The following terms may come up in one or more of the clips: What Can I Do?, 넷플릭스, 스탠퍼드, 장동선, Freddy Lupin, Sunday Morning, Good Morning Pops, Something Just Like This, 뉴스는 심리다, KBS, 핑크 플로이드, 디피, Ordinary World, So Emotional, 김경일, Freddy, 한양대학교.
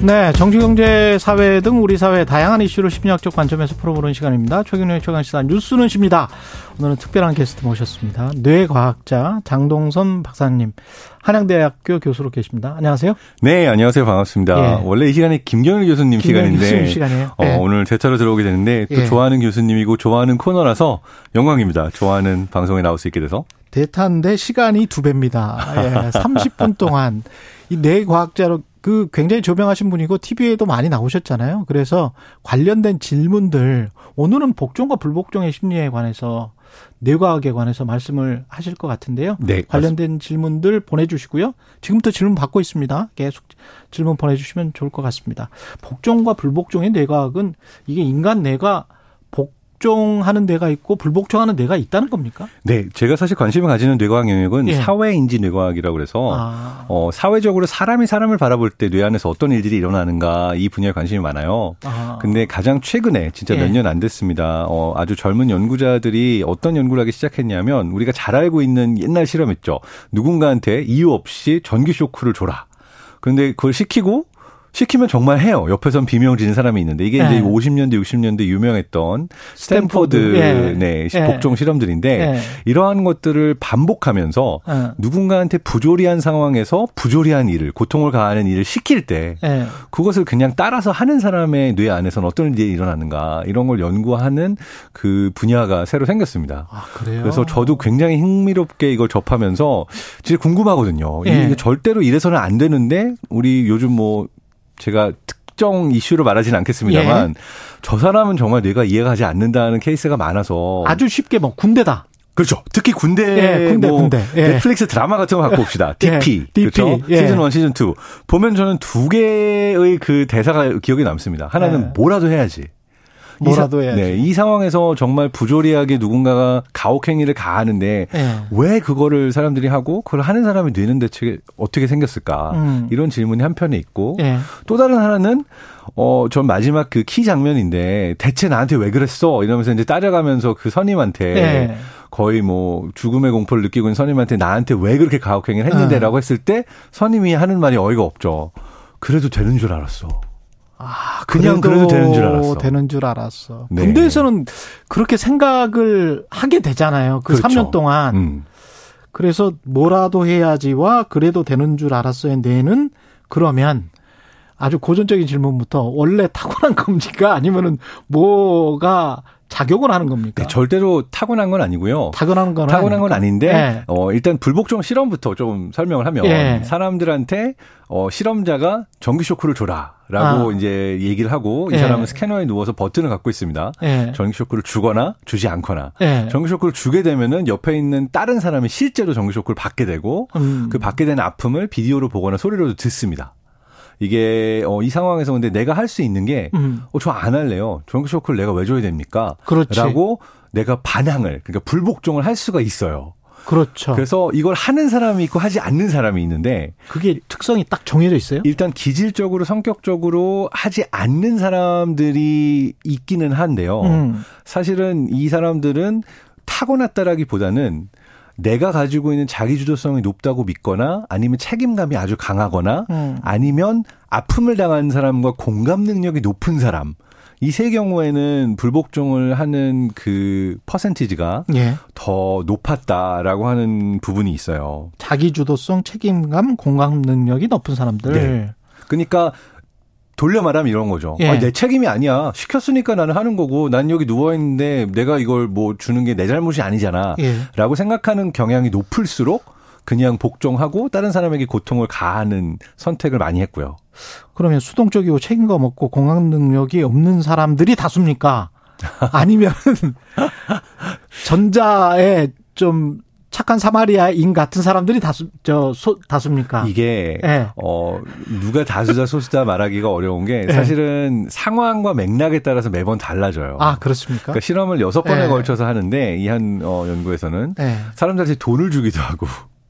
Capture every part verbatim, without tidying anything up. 네, 정치, 경제, 사회 등 우리 사회의 다양한 이슈를 심리학적 관점에서 풀어보는 시간입니다. 최경영의 최강시사 뉴스는 심리다. 오늘은 특별한 게스트 모셨습니다. 뇌과학자 장동선 박사님, 한양대학교 교수로 계십니다. 안녕하세요. 네, 안녕하세요. 반갑습니다. 예. 원래 이 시간에 김경일 교수님 김경일 시간인데 교수님 어, 예. 오늘 제 차로 들어오게 됐는데 또 예. 좋아하는 교수님이고 좋아하는 코너라서 영광입니다. 좋아하는 방송에 나올 수 있게 돼서. 대타인데 시간이 두 배입니다. 예, 삼십 분 동안 이 뇌과학자로 그 굉장히 조명하신 분이고 티비에도 많이 나오셨잖아요. 그래서 관련된 질문들, 오늘은 복종과 불복종의 심리에 관해서, 뇌과학에 관해서 말씀을 하실 것 같은데요. 네, 관련된 맞습니다. 질문들 보내주시고요. 지금부터 질문 받고 있습니다. 계속 질문 보내주시면 좋을 것 같습니다. 복종과 불복종의 뇌과학은 이게 인간 뇌가 복종하는 뇌가 있고 불복종하는 뇌가 있다는 겁니까? 네, 제가 사실 관심을 가지는 뇌과학 영역은 예. 사회인지 뇌과학이라고 그래서 아. 어, 사회적으로 사람이 사람을 바라볼 때 뇌 안에서 어떤 일들이 일어나는가 이 분야에 관심이 많아요. 아. 근데 가장 최근에 진짜 예. 몇 년 안 됐습니다. 어, 아주 젊은 연구자들이 어떤 연구를 하기 시작했냐면 우리가 잘 알고 있는 옛날 실험 있죠. 누군가한테 이유 없이 전기 쇼크를 줘라. 그런데 그걸 시키고 시키면 정말 해요. 옆에선 비명 지는 사람이 있는데 이게 예. 이제 오십 년대, 육십 년대 유명했던 스탠퍼드, 스탠퍼드. 예. 네, 예. 복종 실험들인데 예. 이러한 것들을 반복하면서 예. 누군가한테 부조리한 상황에서 부조리한 일을, 고통을 가하는 일을 시킬 때 예. 그것을 그냥 따라서 하는 사람의 뇌 안에서는 어떤 일이 일어나는가 이런 걸 연구하는 그 분야가 새로 생겼습니다. 아, 그래요? 그래서 저도 굉장히 흥미롭게 이걸 접하면서 진짜 궁금하거든요. 예. 이게 절대로 이래서는 안 되는데 우리 요즘 뭐 제가 특정 이슈로 말하진 않겠습니다만 예. 저 사람은 정말 뇌가 이해가 가지 않는다는 케이스가 많아서 아주 쉽게 뭐 군대다. 그렇죠. 특히 군대, 예, 군대, 뭐 군대. 예. 넷플릭스 드라마 같은 거 갖고 봅시다. 디피, 예, 그렇죠. 예. 시즌 일, 시즌 이 보면 저는 두 개의 그 대사가 기억에 남습니다. 하나는 예. 뭐라도 해야지. 뭐라도 해야지. 네, 이 상황에서 정말 부조리하게 누군가가 가혹행위를 가하는데 예. 왜 그거를 사람들이 하고 그걸 하는 사람이 뇌는 대체 어떻게 생겼을까 음. 이런 질문이 한편에 있고 예. 또 다른 하나는 어, 전 마지막 그 키 장면인데 대체 나한테 왜 그랬어 이러면서 이제 따라가면서 그 선임한테 예. 거의 뭐 죽음의 공포를 느끼고 있는 선임한테 나한테 왜 그렇게 가혹행위를 했는데라고 음. 했을 때 선임이 하는 말이 어이가 없죠. 그래도 되는 줄 알았어. 아, 그냥 그래도, 그래도 되는 줄 알았어. 되는 줄 알았어. 네. 군대에서는 그렇게 생각을 하게 되잖아요. 그 그렇죠. 삼 년 동안. 음. 그래서 뭐라도 해야지와 그래도 되는 줄 알았어의 뇌는 그러면 아주 고전적인 질문부터 원래 타고난 겁니까? 아니면은 뭐가 작용을 하는 겁니까? 네, 절대로 타고난 건 아니고요. 타고난 건 타고난 건 아닌데 예. 어, 일단 불복종 실험부터 좀 설명을 하면 예. 사람들한테 어, 실험자가 전기 쇼크를 줘라라고 아. 이제 얘기를 하고 예. 이 사람은 스캐너에 누워서 버튼을 갖고 있습니다. 예. 전기 쇼크를 주거나 주지 않거나 예. 전기 쇼크를 주게 되면은 옆에 있는 다른 사람이 실제로 전기 쇼크를 받게 되고 음. 그 받게 된 아픔을 비디오로 보거나 소리로도 듣습니다. 이게 어, 이 상황에서 근데 내가 할 수 있는 게 어, 저 안 할래요. 전기 쇼크를 내가 왜 줘야 됩니까? 그렇지. 라고 내가 반항을 그러니까 불복종을 할 수가 있어요. 그렇죠. 그래서 이걸 하는 사람이 있고 하지 않는 사람이 있는데 그게 특성이 딱 정해져 있어요? 일단 기질적으로 성격적으로 하지 않는 사람들이 있기는 한데요. 음. 사실은 이 사람들은 타고났다라기보다는 내가 가지고 있는 자기 주도성이 높다고 믿거나 아니면 책임감이 아주 강하거나 음. 아니면 아픔을 당한 사람과 공감 능력이 높은 사람. 이 세 경우에는 불복종을 하는 그 퍼센티지가 예. 더 높았다라고 하는 부분이 있어요. 자기 주도성, 책임감, 공감 능력이 높은 사람들. 네. 그러니까 돌려 말하면 이런 거죠. 예. 아, 내 책임이 아니야. 시켰으니까 나는 하는 거고 난 여기 누워있는데 내가 이걸 뭐 주는 게 내 잘못이 아니잖아. 예. 라고 생각하는 경향이 높을수록 그냥 복종하고 다른 사람에게 고통을 가하는 선택을 많이 했고요. 그러면 수동적이고 책임감 없고 공감 능력이 없는 사람들이 다수입니까? 아니면 전자에 좀... 착한 사마리아인 같은 사람들이 다수, 저, 소, 다수입니까? 이게, 예. 어, 누가 다수다, 소수다 말하기가 어려운 게 사실은 예. 상황과 맥락에 따라서 매번 달라져요. 아, 그렇습니까? 그러니까 실험을 여섯 번에 예. 걸쳐서 하는데, 이 한, 어, 연구에서는 예. 사람들한테 돈을 주기도 하고,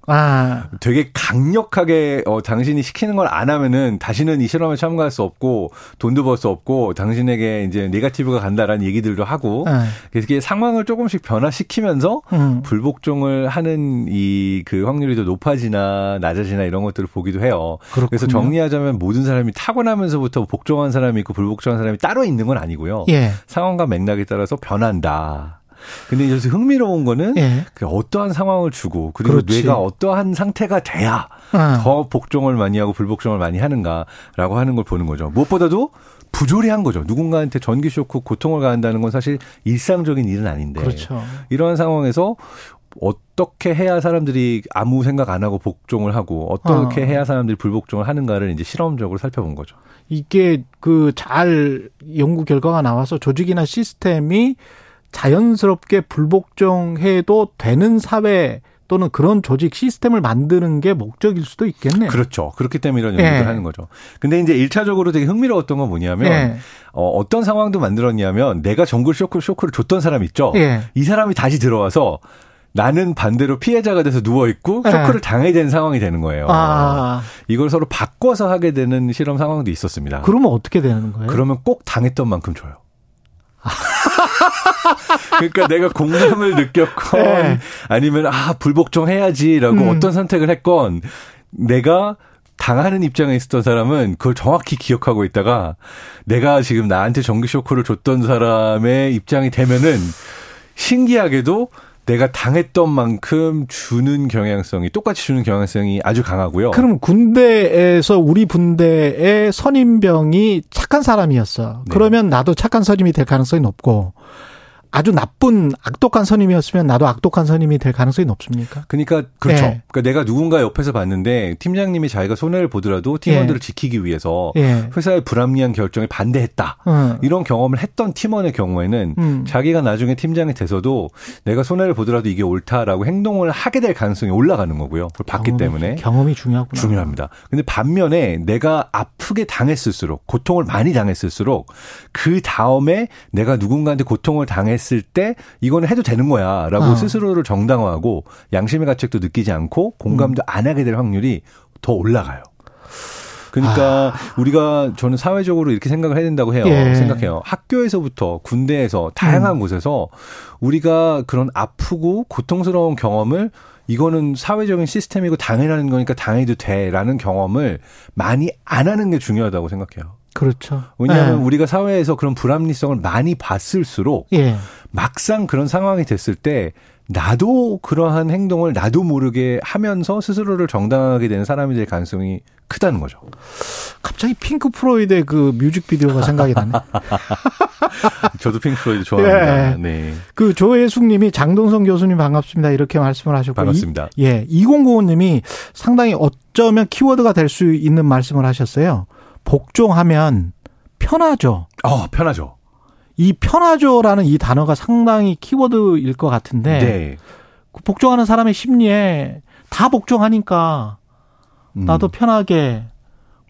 아. 되게 강력하게 어, 당신이 시키는 걸 안 하면은 다시는 이 실험에 참가할 수 없고 돈도 벌 수 없고 당신에게 이제 네거티브가 간다라는 얘기들도 하고 아. 그래서 이게 상황을 조금씩 변화시키면서 음. 불복종을 하는 이 그 확률이 더 높아지나 낮아지나 이런 것들을 보기도 해요. 그렇군요. 그래서 정리하자면 모든 사람이 타고나면서부터 복종한 사람이 있고 불복종한 사람이 따로 있는 건 아니고요. 예. 상황과 맥락에 따라서 변한다. 근데 여기서 흥미로운 거는 예. 어떠한 상황을 주고 그리고 그렇지. 뇌가 어떠한 상태가 돼야 아. 더 복종을 많이 하고 불복종을 많이 하는가라고 하는 걸 보는 거죠. 무엇보다도 부조리한 거죠. 누군가한테 전기 쇼크, 고통을 가한다는 건 사실 일상적인 일은 아닌데 그렇죠. 이러한 상황에서 어떻게 해야 사람들이 아무 생각 안 하고 복종을 하고 어떻게 아. 해야 사람들이 불복종을 하는가를 이제 실험적으로 살펴본 거죠. 이게 그 잘 연구 결과가 나와서 조직이나 시스템이 자연스럽게 불복종해도 되는 사회 또는 그런 조직 시스템을 만드는 게 목적일 수도 있겠네요. 그렇죠. 그렇기 때문에 이런 연구를 예. 하는 거죠. 근데 이제 일 차적으로 되게 흥미로웠던 건 뭐냐면 예. 어, 어떤 상황도 만들었냐면 내가 정글 쇼크, 쇼크를 줬던 사람 있죠. 예. 이 사람이 다시 들어와서 나는 반대로 피해자가 돼서 누워있고 쇼크를 네. 당해야 되는 상황이 되는 거예요. 아. 이걸 서로 바꿔서 하게 되는 실험 상황도 있었습니다. 그러면 어떻게 되는 거예요? 그러면 꼭 당했던 만큼 줘요. 아. 그러니까 내가 공감을 느꼈건 네. 아니면 아 불복종해야지라고 음. 어떤 선택을 했건 내가 당하는 입장에 있었던 사람은 그걸 정확히 기억하고 있다가 내가 지금 나한테 전기 쇼크를 줬던 사람의 입장이 되면은 신기하게도 내가 당했던 만큼 주는 경향성이 똑같이 주는 경향성이 아주 강하고요. 그럼 군대에서 우리 군대의 선임병이 착한 사람이었어. 네. 그러면 나도 착한 선임이 될 가능성이 높고 아주 나쁜 악독한 선임이었으면 나도 악독한 선임이 될 가능성이 높습니까? 그러니까 그렇죠. 네. 그러니까 내가 누군가 옆에서 봤는데 팀장님이 자기가 손해를 보더라도 팀원들을 네. 지키기 위해서 네. 회사의 불합리한 결정에 반대했다. 음. 이런 경험을 했던 팀원의 경우에는 음. 자기가 나중에 팀장이 돼서도 내가 손해를 보더라도 이게 옳다라고 행동을 하게 될 가능성이 올라가는 거고요. 그걸 봤기 경험이, 때문에. 경험이 중요하구나. 중요합니다. 근데 반면에 내가 아프게 당했을수록 고통을 많이 당했을수록 그 다음에 내가 누군가한테 고통을 당했 했을 때 이건 해도 되는 거야 라고 어. 스스로를 정당화하고 양심의 가책도 느끼지 않고 공감도 음. 안 하게 될 확률이 더 올라가요. 그러니까 아. 우리가 저는 사회적으로 이렇게 생각을 해야 된다고 해요. 예. 생각해요. 학교에서부터 군대에서 다양한 음. 곳에서 우리가 그런 아프고 고통스러운 경험을 이거는 사회적인 시스템이고 당연한 거니까 당해도 돼라는 경험을 많이 안 하는 게 중요하다고 생각해요. 그렇죠. 왜냐하면 예. 우리가 사회에서 그런 불합리성을 많이 봤을수록 예. 막상 그런 상황이 됐을 때 나도 그러한 행동을 나도 모르게 하면서 스스로를 정당하게 되는 사람이 될 가능성이 크다는 거죠. 갑자기 핑크 플로이드의 그 뮤직비디오가 생각이 나네. 저도 핑크 플로이드 좋아합니다. 예. 네. 그 조혜숙님이 장동선 교수님 반갑습니다. 이렇게 말씀을 하셨고. 반갑습니다. 이, 예. 이공구오님이 상당히 어쩌면 키워드가 될 수 있는 말씀을 하셨어요. 복종하면 편하죠. 어, 편하죠. 이 편하죠라는 이 단어가 상당히 키워드일 것 같은데 네. 복종하는 사람의 심리에 다 복종하니까 나도 음. 편하게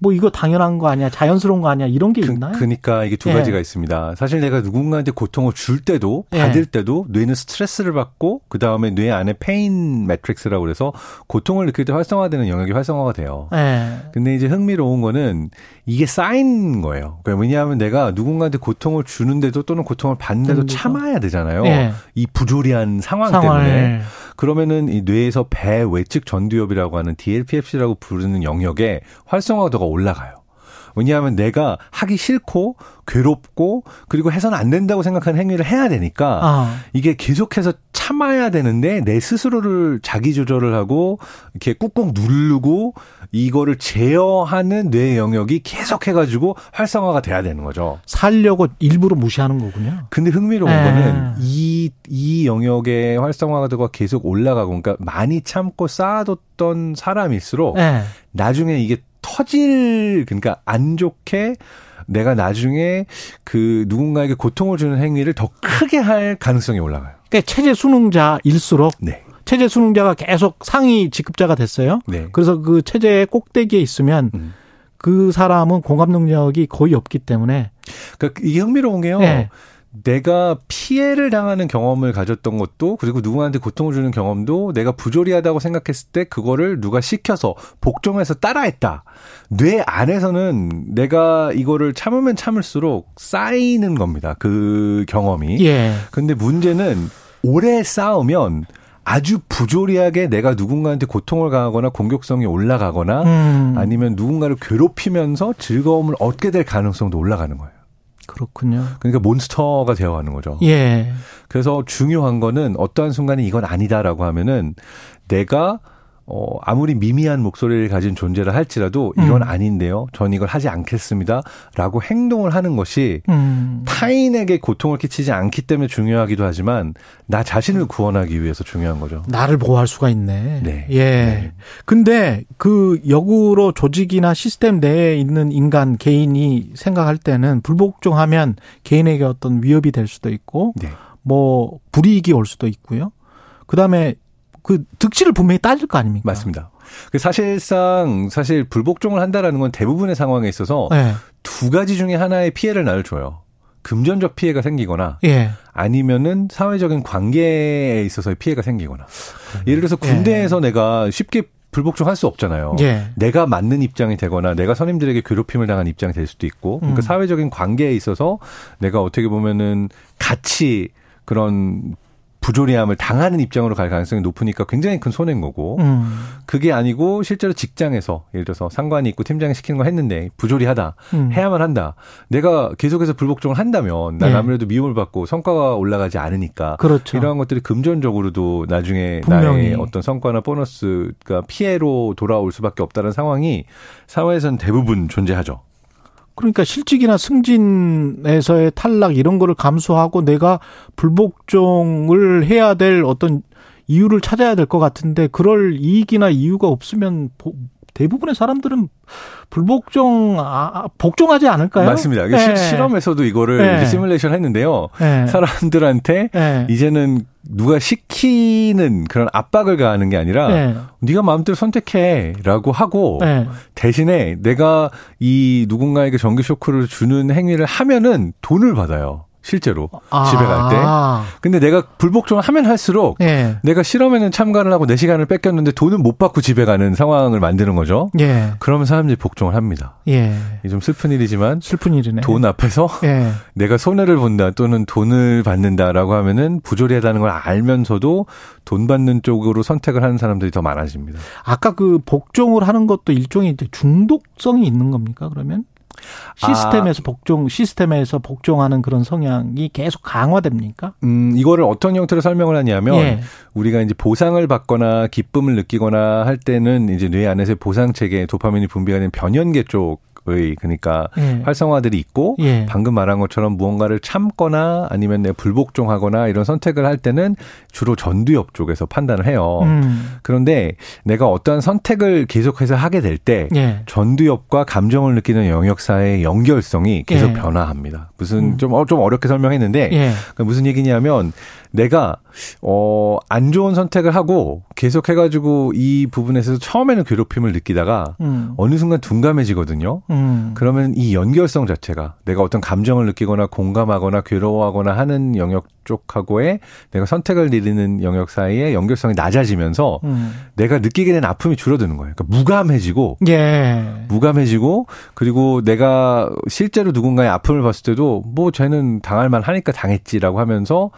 뭐 이거 당연한 거 아니야 자연스러운 거 아니야 이런 게 그, 있나요? 그러니까 이게 두 예. 가지가 있습니다. 사실 내가 누군가한테 고통을 줄 때도 받을 예. 때도 뇌는 스트레스를 받고 그다음에 뇌 안에 페인 매트릭스라고 그래서 고통을 느낄 때 활성화되는 영역이 활성화가 돼요. 예. 근데 이제 흥미로운 거는 이게 쌓인 거예요. 그러니까 왜냐하면 내가 누군가한테 고통을 주는데도 또는 고통을 받는데도 참아야 되잖아요. 예. 이 부조리한 상황 상황을. 때문에. 그러면은 이 뇌에서 배외측 전두엽이라고 하는 디엘피에프씨라고 부르는 영역에 활성화도가 올라가요. 왜냐하면 내가 하기 싫고 괴롭고 그리고 해서는 안 된다고 생각하는 행위를 해야 되니까 아. 이게 계속해서 참아야 되는데 내 스스로를 자기 조절을 하고 이렇게 꾹꾹 누르고 이거를 제어하는 뇌 영역이 계속해가지고 활성화가 돼야 되는 거죠. 살려고 일부러 무시하는 거군요. 근데 흥미로운 에. 거는 이, 이 영역의 활성화도가 계속 올라가고 그러니까 많이 참고 쌓아뒀던 사람일수록 에. 나중에 이게 터질 그러니까 안 좋게 내가 나중에 그 누군가에게 고통을 주는 행위를 더 크게 할 가능성이 올라가요. 그러니까 체제 수능자일수록 네. 체제 수능자가 계속 상위 직급자가 됐어요. 네. 그래서 그 체제의 꼭대기에 있으면 음. 그 사람은 공감 능력이 거의 없기 때문에. 그러니까 이게 흥미로운 게요. 네. 내가 피해를 당하는 경험을 가졌던 것도, 그리고 누구한테 고통을 주는 경험도 내가 부조리하다고 생각했을 때 그거를 누가 시켜서 복종해서 따라했다. 뇌 안에서는 내가 이거를 참으면 참을수록 쌓이는 겁니다. 그 경험이. 예. 근데 문제는 오래 쌓으면 아주 부조리하게 내가 누군가한테 고통을 가하거나 공격성이 올라가거나 음. 아니면 누군가를 괴롭히면서 즐거움을 얻게 될 가능성도 올라가는 거예요. 그렇군요. 그러니까 몬스터가 되어가는 거죠. 예. 그래서 중요한 거는 어떠한 순간에 이건 아니다라고 하면은 내가 어, 아무리 미미한 목소리를 가진 존재라 할지라도 이건 음. 아닌데요. 전 이걸 하지 않겠습니다. 라고 행동을 하는 것이 음. 타인에게 고통을 끼치지 않기 때문에 중요하기도 하지만 나 자신을 구원하기 위해서 중요한 거죠. 나를 보호할 수가 있네. 네. 예. 네. 근데 그 역으로 조직이나 시스템 내에 있는 인간, 개인이 생각할 때는 불복종하면 개인에게 어떤 위협이 될 수도 있고 네. 뭐 불이익이 올 수도 있고요. 그다음에 그 득실을 분명히 따질 거 아닙니까? 맞습니다. 사실상 사실 불복종을 한다라는 건 대부분의 상황에 있어서 네. 두 가지 중에 하나의 피해를 나를 줘요. 금전적 피해가 생기거나 예. 아니면은 사회적인 관계에 있어서의 피해가 생기거나. 예를 들어서 군대에서 예. 내가 쉽게 불복종할 수 없잖아요. 예. 내가 맞는 입장이 되거나 내가 선임들에게 괴롭힘을 당한 입장이 될 수도 있고. 그러니까 음. 사회적인 관계에 있어서 내가 어떻게 보면은 같이 그런 부조리함을 당하는 입장으로 갈 가능성이 높으니까 굉장히 큰 손해인 거고 음. 그게 아니고 실제로 직장에서 예를 들어서 상관이 있고 팀장이 시키는 걸 했는데 부조리하다. 음. 해야만 한다. 내가 계속해서 불복종을 한다면 난 네. 아무래도 미움을 받고 성과가 올라가지 않으니까 그렇죠. 이러한 것들이 금전적으로도 나중에 분명히. 나의 어떤 성과나 보너스가 피해로 돌아올 수밖에 없다는 상황이 사회에서는 대부분 존재하죠. 그러니까 실직이나 승진에서의 탈락 이런 거를 감수하고 내가 불복종을 해야 될 어떤 이유를 찾아야 될 것 같은데 그럴 이익이나 이유가 없으면 대부분의 사람들은 불복종, 아, 복종하지 않을까요? 맞습니다. 네. 실험에서도 이거를 네. 이제 시뮬레이션 했는데요. 네. 사람들한테 네. 이제는 누가 시키는 그런 압박을 가하는 게 아니라 네. 네가 마음대로 선택해라고 하고 네. 대신에 내가 이 누군가에게 전기 쇼크를 주는 행위를 하면은 돈을 받아요. 실제로 아. 집에 갈 때. 근데 내가 불복종을 하면 할수록 예. 내가 실험에는 참가를 하고 내 시간을 뺏겼는데 돈은 못 받고 집에 가는 상황을 만드는 거죠. 예. 그러면 사람들이 복종을 합니다. 예. 좀 슬픈 일이지만 슬픈 일이네. 돈 앞에서 예. 내가 손해를 본다 또는 돈을 받는다라고 하면은 부조리하다는 걸 알면서도 돈 받는 쪽으로 선택을 하는 사람들이 더 많아집니다. 아까 그 복종을 하는 것도 일종의 중독성이 있는 겁니까? 그러면? 시스템에서 아, 복종, 시스템에서 복종하는 그런 성향이 계속 강화됩니까? 음, 이거를 어떤 형태로 설명을 하냐면, 예. 우리가 이제 보상을 받거나 기쁨을 느끼거나 할 때는 이제 뇌 안에서의 보상체계, 도파민이 분비가 된 변연계 쪽, 그러니까 예. 활성화들이 있고 예. 방금 말한 것처럼 무언가를 참거나 아니면 내가 불복종하거나 이런 선택을 할 때는 주로 전두엽 쪽에서 판단을 해요. 음. 그런데 내가 어떠한 선택을 계속해서 하게 될 때 예. 전두엽과 감정을 느끼는 영역사의 연결성이 계속 예. 변화합니다. 무슨 음. 좀, 어, 좀 어렵게 설명했는데 예. 그러니까 무슨 얘기냐면 내가 어, 안 좋은 선택을 하고 계속 해가지고 이 부분에서 처음에는 괴롭힘을 느끼다가 음. 어느 순간 둔감해지거든요. 음. 그러면 이 연결성 자체가 내가 어떤 감정을 느끼거나 공감하거나 괴로워하거나 하는 영역 쪽하고의 내가 선택을 내리는 영역 사이의 연결성이 낮아지면서 음. 내가 느끼게 된 아픔이 줄어드는 거예요. 그러니까 무감해지고 예. 무감해지고 그리고 내가 실제로 누군가의 아픔을 봤을 때도 뭐 쟤는 당할 만하니까 당했지라고 하면서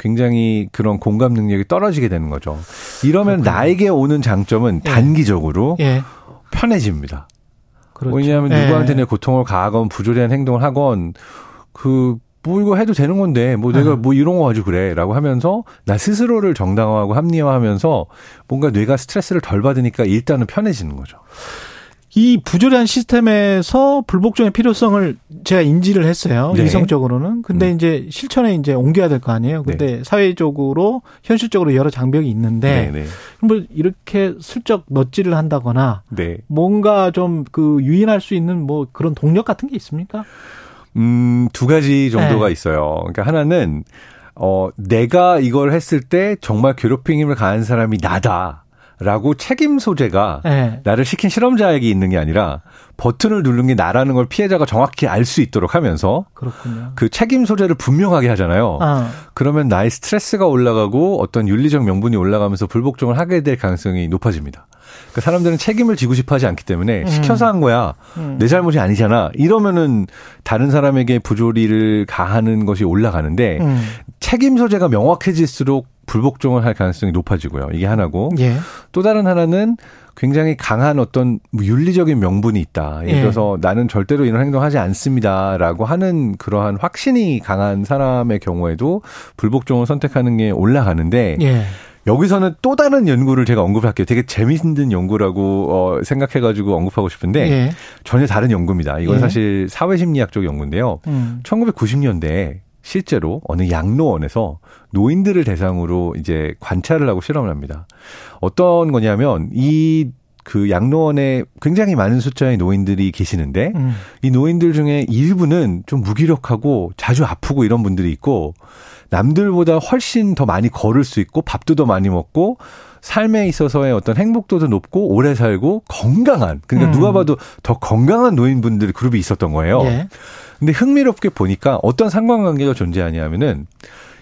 굉장히 그런 공감 능력이 떨어지게 되는 거죠. 이러면 그렇군요. 나에게 오는 장점은 예. 단기적으로 예. 편해집니다. 그렇죠. 왜냐하면 예. 누구한테 내 고통을 가하건 부조리한 행동을 하건 그 뭐 이거 해도 되는 건데 뭐 내가 뭐 이런 거 가지고 그래라고 하면서 나 스스로를 정당화하고 합리화하면서 뭔가 뇌가 스트레스를 덜 받으니까 일단은 편해지는 거죠. 이 부조리한 시스템에서 불복종의 필요성을 제가 인지를 했어요. 네. 이성적으로는. 근데 음. 이제 실천에 이제 옮겨야 될 거 아니에요. 근데 네. 사회적으로, 현실적으로 여러 장벽이 있는데, 네, 네. 뭐 이렇게 슬쩍 넛질을 한다거나, 네. 뭔가 좀 그 유인할 수 있는 뭐 그런 동력 같은 게 있습니까? 음, 두 가지 정도가 네. 있어요. 그러니까 하나는, 어, 내가 이걸 했을 때 정말 괴롭힘을 가한 사람이 나다. 라고 책임 소재가 네. 나를 시킨 실험자에게 있는 게 아니라 버튼을 누른 게 나라는 걸 피해자가 정확히 알 수 있도록 하면서 그렇군요. 그 책임 소재를 분명하게 하잖아요. 아. 그러면 나의 스트레스가 올라가고 어떤 윤리적 명분이 올라가면서 불복종을 하게 될 가능성이 높아집니다. 그러니까 사람들은 책임을 지고 싶어 하지 않기 때문에 음. 시켜서 한 거야. 음. 내 잘못이 아니잖아. 이러면은 다른 사람에게 부조리를 가하는 것이 올라가는데 음. 책임 소재가 명확해질수록 불복종을 할 가능성이 높아지고요. 이게 하나고 예. 또 다른 하나는 굉장히 강한 어떤 윤리적인 명분이 있다. 예를 들어서 예. 나는 절대로 이런 행동하지 않습니다라고 하는 그러한 확신이 강한 사람의 경우에도 불복종을 선택하는 게 올라가는데 예. 여기서는 또 다른 연구를 제가 언급할게요. 되게 재밌는 연구라고 어, 생각해가지고 언급하고 싶은데 예. 전혀 다른 연구입니다. 이건 예. 사실 사회심리학 쪽 연구인데요. 음. 천구백구십 년대에 실제로 어느 양로원에서 노인들을 대상으로 이제 관찰을 하고 실험을 합니다. 어떤 거냐면 이 그 양로원에 굉장히 많은 숫자의 노인들이 계시는데 음. 이 노인들 중에 일부는 좀 무기력하고 자주 아프고 이런 분들이 있고 남들보다 훨씬 더 많이 걸을 수 있고 밥도 더 많이 먹고 삶에 있어서의 어떤 행복도도 높고 오래 살고 건강한 그러니까 음. 누가 봐도 더 건강한 노인분들 그룹이 있었던 거예요. 예. 근데 흥미롭게 보니까 어떤 상관관계가 존재하냐면은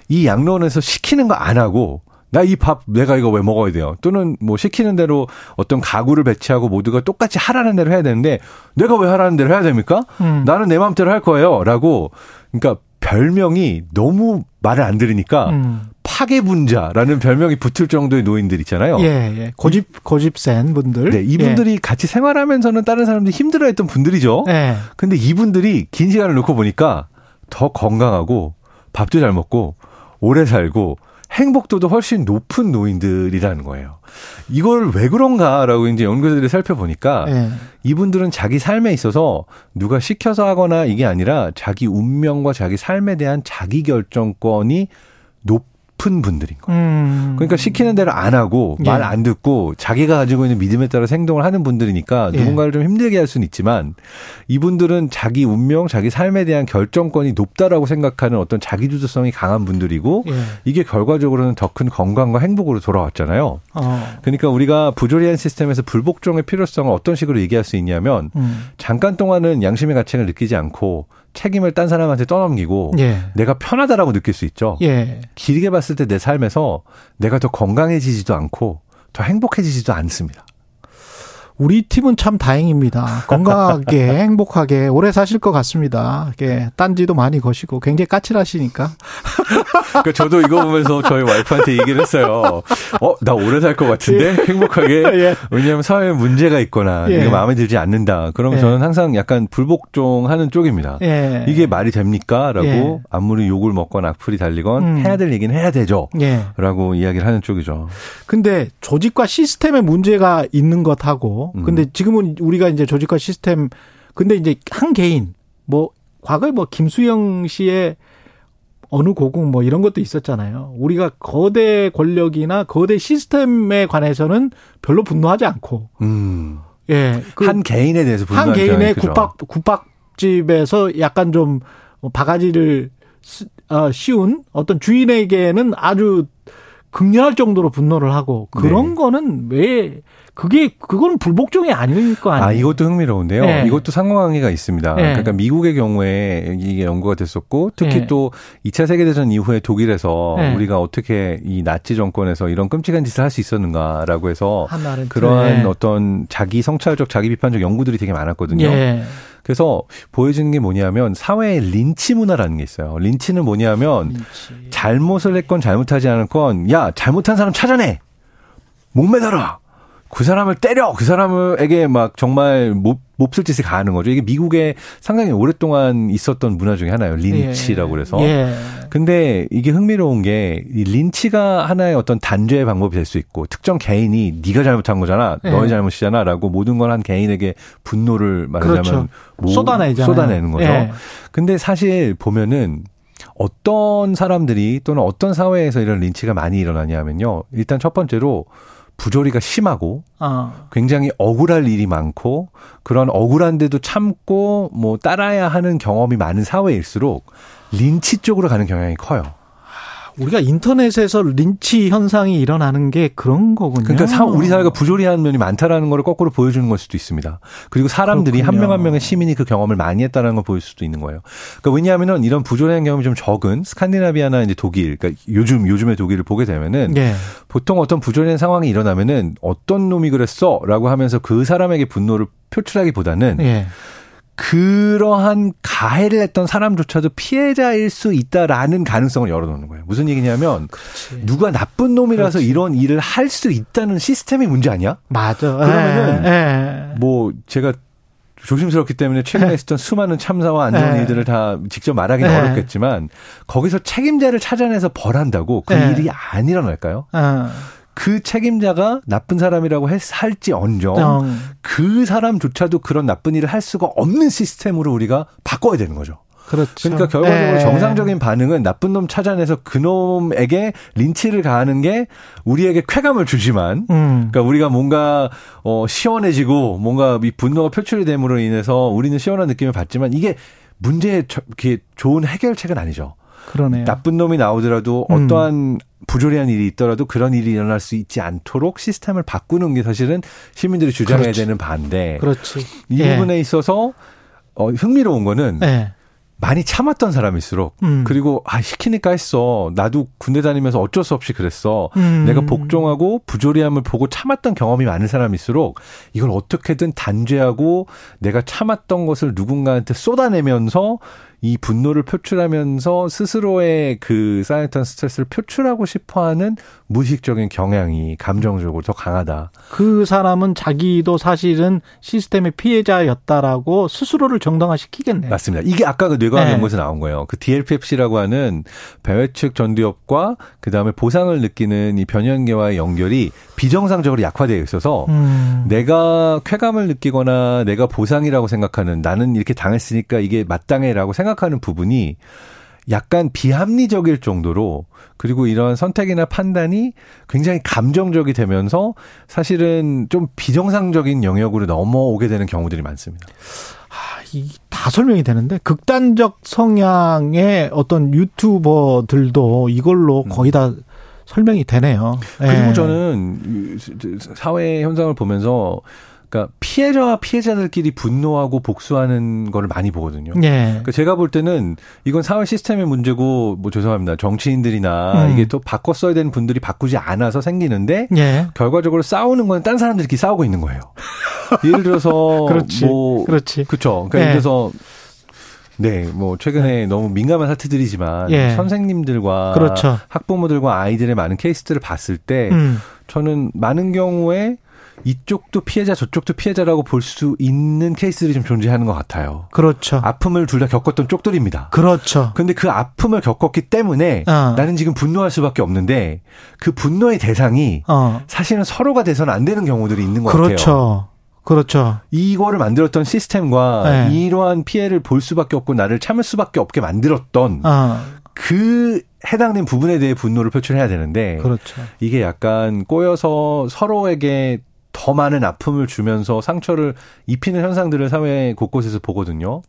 이 양로원에서 시키는 거 안 하고 나 이 밥 내가 이거 왜 먹어야 돼요? 또는 뭐 시키는 대로 어떤 가구를 배치하고 모두가 똑같이 하라는 대로 해야 되는데 내가 왜 하라는 대로 해야 됩니까? 음. 나는 내 마음대로 할 거예요. 라고 그러니까 별명이 너무 말을 안 들으니까 음. 파괴분자라는 별명이 붙을 정도의 노인들 있잖아요. 예, 예. 고집, 고집 센 분들. 네, 이분들이 예. 같이 생활하면서는 다른 사람들이 힘들어했던 분들이죠. 예. 근데 이분들이 긴 시간을 놓고 보니까 더 건강하고 밥도 잘 먹고 오래 살고 행복도도 훨씬 높은 노인들이라는 거예요. 이걸 왜 그런가라고 이제 연구자들이 살펴보니까 예. 이분들은 자기 삶에 있어서 누가 시켜서 하거나 이게 아니라 자기 운명과 자기 삶에 대한 자기 결정권이 높 푼 분들인 거예요. 음. 그러니까 시키는 대로 안 하고 말 안 예. 듣고 자기가 가지고 있는 믿음에 따라 행동을 하는 분들이니까 예. 누군가를 좀 힘들게 할 수는 있지만 이분들은 자기 운명, 자기 삶에 대한 결정권이 높다라고 생각하는 어떤 자기주도성이 강한 분들이고 예. 이게 결과적으로는 더 큰 건강과 행복으로 돌아왔잖아요. 어. 그러니까 우리가 부조리한 시스템에서 불복종의 필요성을 어떤 식으로 얘기할 수 있냐면 음. 잠깐 동안은 양심의 가책을 느끼지 않고 책임을 딴 사람한테 떠넘기고 예. 내가 편하다라고 느낄 수 있죠. 예. 길게 봤을 때 내 삶에서 내가 더 건강해지지도 않고 더 행복해지지도 않습니다. 우리 팀은 참 다행입니다. 건강하게 행복하게 오래 사실 것 같습니다. 예. 딴지도 많이 거시고 굉장히 까칠하시니까. 그러니까 저도 이거 보면서 저희 와이프한테 얘기를 했어요. 어, 나 오래 살 것 같은데 예. 행복하게. 예. 왜냐하면 사회에 문제가 있거나 예. 이게 마음에 들지 않는다. 그러면 예. 저는 항상 약간 불복종하는 쪽입니다. 예. 이게 말이 됩니까? 라고 예. 아무리 욕을 먹건 악플이 달리건 음. 해야 될 얘기는 해야 되죠. 예. 라고 이야기를 하는 쪽이죠. 근데 조직과 시스템에 문제가 있는 것하고 음. 근데 지금은 우리가 이제 조직과 시스템 근데 이제 한 개인 뭐 과거에 뭐 김수영 씨의 어느 고국 뭐 이런 것도 있었잖아요. 우리가 거대 권력이나 거대 시스템에 관해서는 별로 분노하지 않고, 음. 예, 그 한 개인에 대해서 분노하는 한 개인의 국밥 국밥집에서 약간 좀 바가지를 씌운 어떤 주인에게는 아주 극렬할 정도로 분노를 하고 그런 네. 거는 왜 그게 그건 불복종이 아닐 거 아니에요. 아 이것도 흥미로운데요. 네. 이것도 상관관계가 있습니다. 네. 그러니까 미국의 경우에 이게 연구가 됐었고 특히 네. 또 이 차 세계대전 이후에 독일에서 네. 우리가 어떻게 이 나치 정권에서 이런 끔찍한 짓을 할 수 있었는가라고 해서 그러한 네. 어떤 자기 성찰적 자기 비판적 연구들이 되게 많았거든요. 네. 그래서 보여지는 게 뭐냐면 사회의 린치 문화라는 게 있어요. 린치는 뭐냐면 린치. 잘못을 했건 잘못하지 않았건 야 잘못한 사람 찾아내 목매달아. 그 사람을 때려! 그 사람에게 막 정말 못, 몹쓸 짓을 가하는 거죠. 이게 미국에 상당히 오랫동안 있었던 문화 중에 하나예요. 린치라고 그래서. 예. 근데 이게 흥미로운 게 이 린치가 하나의 어떤 단죄의 방법이 될 수 있고 특정 개인이 네가 잘못한 거잖아. 예. 너의 잘못이잖아. 라고 모든 걸 한 개인에게 분노를 말하자면 그렇죠. 모, 쏟아내잖아요. 쏟아내는 거죠. 예. 근데 사실 보면은 어떤 사람들이 또는 어떤 사회에서 이런 린치가 많이 일어나냐면요. 일단 첫 번째로 부조리가 심하고 아. 굉장히 억울할 일이 많고 그런 억울한데도 참고 뭐 따라야 하는 경험이 많은 사회일수록 린치 쪽으로 가는 경향이 커요. 우리가 인터넷에서 린치 현상이 일어나는 게 그런 거군요. 그러니까 사, 우리 사회가 부조리한 면이 많다라는 걸 거꾸로 보여주는 걸 수도 있습니다. 그리고 사람들이 한 명 한 명의 시민이 그 경험을 많이 했다는 걸 보일 수도 있는 거예요. 그러니까 왜냐하면은 이런 부조리한 경험이 좀 적은 스칸디나비아나 이제 독일, 그러니까 요즘 요즘의 독일을 보게 되면은 네. 보통 어떤 부조리한 상황이 일어나면은 어떤 놈이 그랬어라고 하면서 그 사람에게 분노를 표출하기보다는. 네. 그러한 가해를 했던 사람조차도 피해자일 수 있다라는 가능성을 열어놓는 거예요. 무슨 얘기냐면 그렇지. 누가 나쁜 놈이라서 그렇지. 이런 일을 할 수 있다는 시스템이 문제 아니야? 맞아. 그러면은 에이. 뭐 제가 조심스럽기 때문에 최근에 있었던 수많은 참사와 안 좋은 일들을 다 직접 말하기는 에이. 어렵겠지만 거기서 책임자를 찾아내서 벌한다고 그 에이. 일이 안 일어날까요? 에이. 그 책임자가 나쁜 사람이라고 할지언정 어. 그 사람조차도 그런 나쁜 일을 할 수가 없는 시스템으로 우리가 바꿔야 되는 거죠. 그렇죠. 그러니까 결과적으로 에. 정상적인 반응은 나쁜 놈 찾아내서 그 놈에게 린치를 가하는 게 우리에게 쾌감을 주지만 음. 그러니까 우리가 뭔가 어, 시원해지고 뭔가 이 분노가 표출이 됨으로 인해서 우리는 시원한 느낌을 받지만 이게 문제의 좋은 해결책은 아니죠. 그러네요. 나쁜 놈이 나오더라도 음. 어떠한 부조리한 일이 있더라도 그런 일이 일어날 수 있지 않도록 시스템을 바꾸는 게 사실은 시민들이 주장해야 그렇지. 되는 바인데 그렇지. 이 예. 부분에 있어서 어, 흥미로운 거는 예. 많이 참았던 사람일수록 음. 그리고 아 시키니까 했어. 나도 군대 다니면서 어쩔 수 없이 그랬어. 음. 내가 복종하고 부조리함을 보고 참았던 경험이 많은 사람일수록 이걸 어떻게든 단죄하고 내가 참았던 것을 누군가한테 쏟아내면서 이 분노를 표출하면서 스스로의 그 쌓였던 스트레스를 표출하고 싶어하는 무의식적인 경향이 감정적으로 더 강하다. 그 사람은 자기도 사실은 시스템의 피해자였다라고 스스로를 정당화시키겠네요. 맞습니다. 이게 아까 그 뇌과학 네. 연구에서 나온 거예요. 그 디엘피에프씨라고 하는 배회 측 전두엽과 그다음에 보상을 느끼는 이 변연계와의 연결이 비정상적으로 약화되어 있어서 음. 내가 쾌감을 느끼거나 내가 보상이라고 생각하는 나는 이렇게 당했으니까 이게 마땅해라고 생각 하는 부분이 약간 비합리적일 정도로 그리고 이런 선택이나 판단이 굉장히 감정적이 되면서 사실은 좀 비정상적인 영역으로 넘어오게 되는 경우들이 많습니다. 아, 이 다 설명이 되는데 극단적 성향의 어떤 유튜버들도 이걸로 거의 다 음. 설명이 되네요. 그리고 예. 저는 사회 현상을 보면서 그러니까 피해자와 피해자들끼리 분노하고 복수하는 걸 많이 보거든요. 네. 그러니까 제가 볼 때는 이건 사회 시스템의 문제고 뭐 죄송합니다. 정치인들이나 음. 이게 또 바꿔 써야 되는 분들이 바꾸지 않아서 생기는데 네. 결과적으로 싸우는 건 딴 사람들끼리 싸우고 있는 거예요. 예를 들어서 그렇지. 뭐 그렇지. 그렇죠. 그러니까 네. 예를 들어서 네, 뭐 최근에 네. 너무 민감한 사태들이지만 예. 선생님들과 그렇죠. 학부모들과 아이들의 많은 케이스들을 봤을 때 음. 저는 많은 경우에 이쪽도 피해자 저쪽도 피해자라고 볼 수 있는 케이스들이 좀 존재하는 것 같아요. 그렇죠. 아픔을 둘 다 겪었던 쪽들입니다. 그렇죠. 그런데 그 아픔을 겪었기 때문에 어. 나는 지금 분노할 수밖에 없는데 그 분노의 대상이 어. 사실은 서로가 돼서는 안 되는 경우들이 있는 것 그렇죠. 같아요. 그렇죠. 그렇죠. 이거를 만들었던 시스템과 네. 이러한 피해를 볼 수밖에 없고 나를 참을 수밖에 없게 만들었던 어. 그 해당된 부분에 대해 분노를 표출해야 되는데 그렇죠. 이게 약간 꼬여서 서로에게 더 많은 아픔을 주면서 상처를 입히는 현상들을 사회 곳곳에서 보거든요.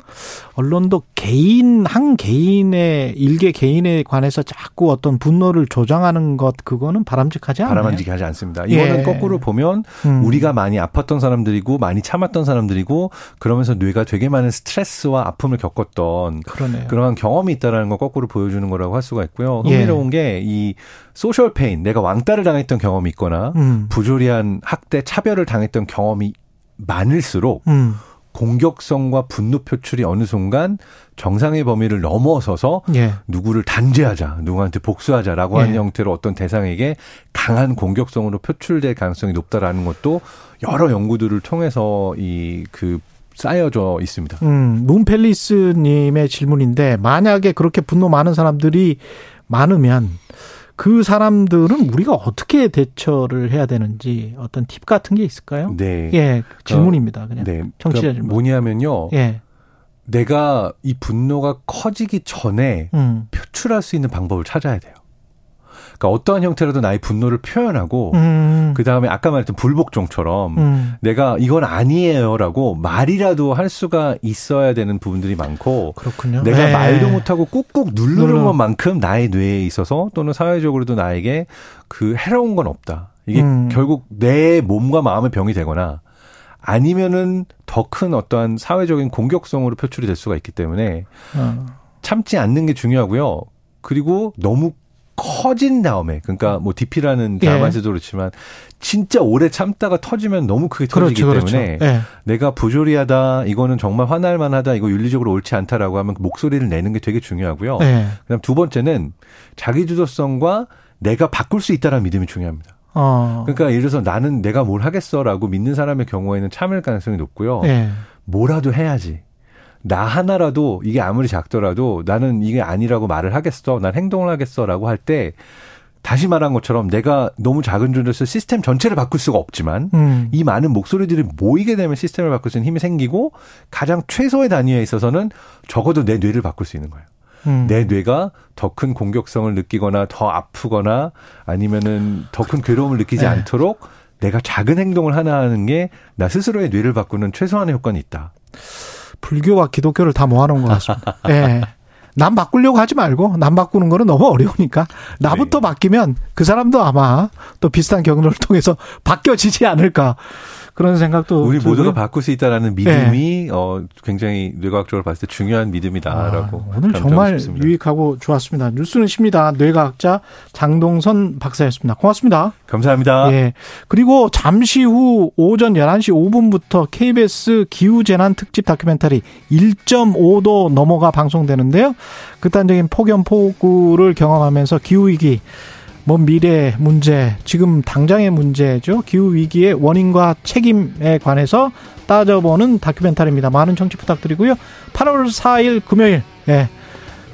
언론도 개인, 한 개인의, 일개 개인에 관해서 자꾸 어떤 분노를 조장하는 것, 그거는 바람직하지 않아요. 바람직하지 않습니다. 이거는 예. 거꾸로 보면 음. 우리가 많이 아팠던 사람들이고 많이 참았던 사람들이고 그러면서 뇌가 되게 많은 스트레스와 아픔을 겪었던 그러네요. 그러한 경험이 있다는 걸 거꾸로 보여주는 거라고 할 수가 있고요. 흥미로운 예. 게 이 소셜 페인, 내가 왕따를 당했던 경험이 있거나 음. 부조리한 학대, 차별을 당했던 경험이 많을수록 음. 공격성과 분노 표출이 어느 순간 정상의 범위를 넘어서서 예. 누구를 단죄하자, 누구한테 복수하자라고 예. 하는 형태로 어떤 대상에게 강한 공격성으로 표출될 가능성이 높다라는 것도 여러 연구들을 통해서 이 그 쌓여져 있습니다. 음, 문펠리스님의 질문인데 만약에 그렇게 분노 많은 사람들이 많으면 그 사람들은 우리가 어떻게 대처를 해야 되는지 어떤 팁 같은 게 있을까요? 네. 예. 질문입니다. 그냥. 네. 청취자 그러니까 질문. 뭐냐면요. 예. 내가 이 분노가 커지기 전에 음. 표출할 수 있는 방법을 찾아야 돼요. 그러니까 어떠한 형태로든 나의 분노를 표현하고 음. 그다음에 아까 말했던 불복종처럼 음. 내가 이건 아니에요라고 말이라도 할 수가 있어야 되는 부분들이 많고 그렇군요. 내가 네. 말도 못하고 꾹꾹 누르는 눌러. 것만큼 나의 뇌에 있어서 또는 사회적으로도 나에게 그 해로운 건 없다. 이게 음. 결국 내 몸과 마음의 병이 되거나 아니면은 더 큰 어떠한 사회적인 공격성으로 표출이 될 수가 있기 때문에 음. 참지 않는 게 중요하고요. 그리고 너무 커진 다음에 그러니까 뭐 디피라는 드라마에서도 예. 그렇지만 진짜 오래 참다가 터지면 너무 크게 터지기 그렇죠, 그렇죠. 때문에 예. 내가 부조리하다 이거는 정말 화날 만하다 이거 윤리적으로 옳지 않다라고 하면 목소리를 내는 게 되게 중요하고요. 예. 그다음 두 번째는 자기주도성과 내가 바꿀 수 있다라는 믿음이 중요합니다. 어. 그러니까 예를 들어서 나는 내가 뭘 하겠어라고 믿는 사람의 경우에는 참을 가능성이 높고요. 예. 뭐라도 해야지. 나 하나라도 이게 아무리 작더라도 나는 이게 아니라고 말을 하겠어. 난 행동을 하겠어라고 할 때 다시 말한 것처럼 내가 너무 작은 존재로서 시스템 전체를 바꿀 수가 없지만 음. 이 많은 목소리들이 모이게 되면 시스템을 바꿀 수 있는 힘이 생기고 가장 최소의 단위에 있어서는 적어도 내 뇌를 바꿀 수 있는 거예요. 음. 내 뇌가 더 큰 공격성을 느끼거나 더 아프거나 아니면은 더 큰 괴로움을 느끼지 네. 않도록 내가 작은 행동을 하나 하는 게 나 스스로의 뇌를 바꾸는 최소한의 효과는 있다. 불교와 기독교를 다 모아놓은 것 같습니다. 네. 남 바꾸려고 하지 말고 남 바꾸는 거는 너무 어려우니까 나부터 네. 바뀌면 그 사람도 아마 또 비슷한 경로를 통해서 바뀌어지지 않을까 그런 생각도 우리 들고요. 모두가 바꿀 수 있다라는 믿음이 네. 어, 굉장히 뇌과학적으로 봤을 때 중요한 믿음이다라고 아, 오늘 정말 싶습니다. 유익하고 좋았습니다. 뉴스는 심리다 뇌과학자 장동선 박사였습니다. 고맙습니다. 감사합니다. 예. 그리고 잠시 후 오전 열한 시 오 분부터 케이비에스 기후재난 특집 다큐멘터리 일 점 오 도 넘어가 방송되는데요. 극단적인 폭염 폭우를 경험하면서 기후위기 먼 미래의 문제 지금 당장의 문제죠. 기후위기의 원인과 책임에 관해서 따져보는 다큐멘터리입니다. 많은 청취 부탁드리고요. 팔월 사일 금요일 예,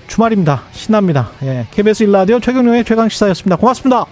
주말입니다. 신납니다. 예, 케이비에스 일 라디오 최경영의 최강시사였습니다. 고맙습니다.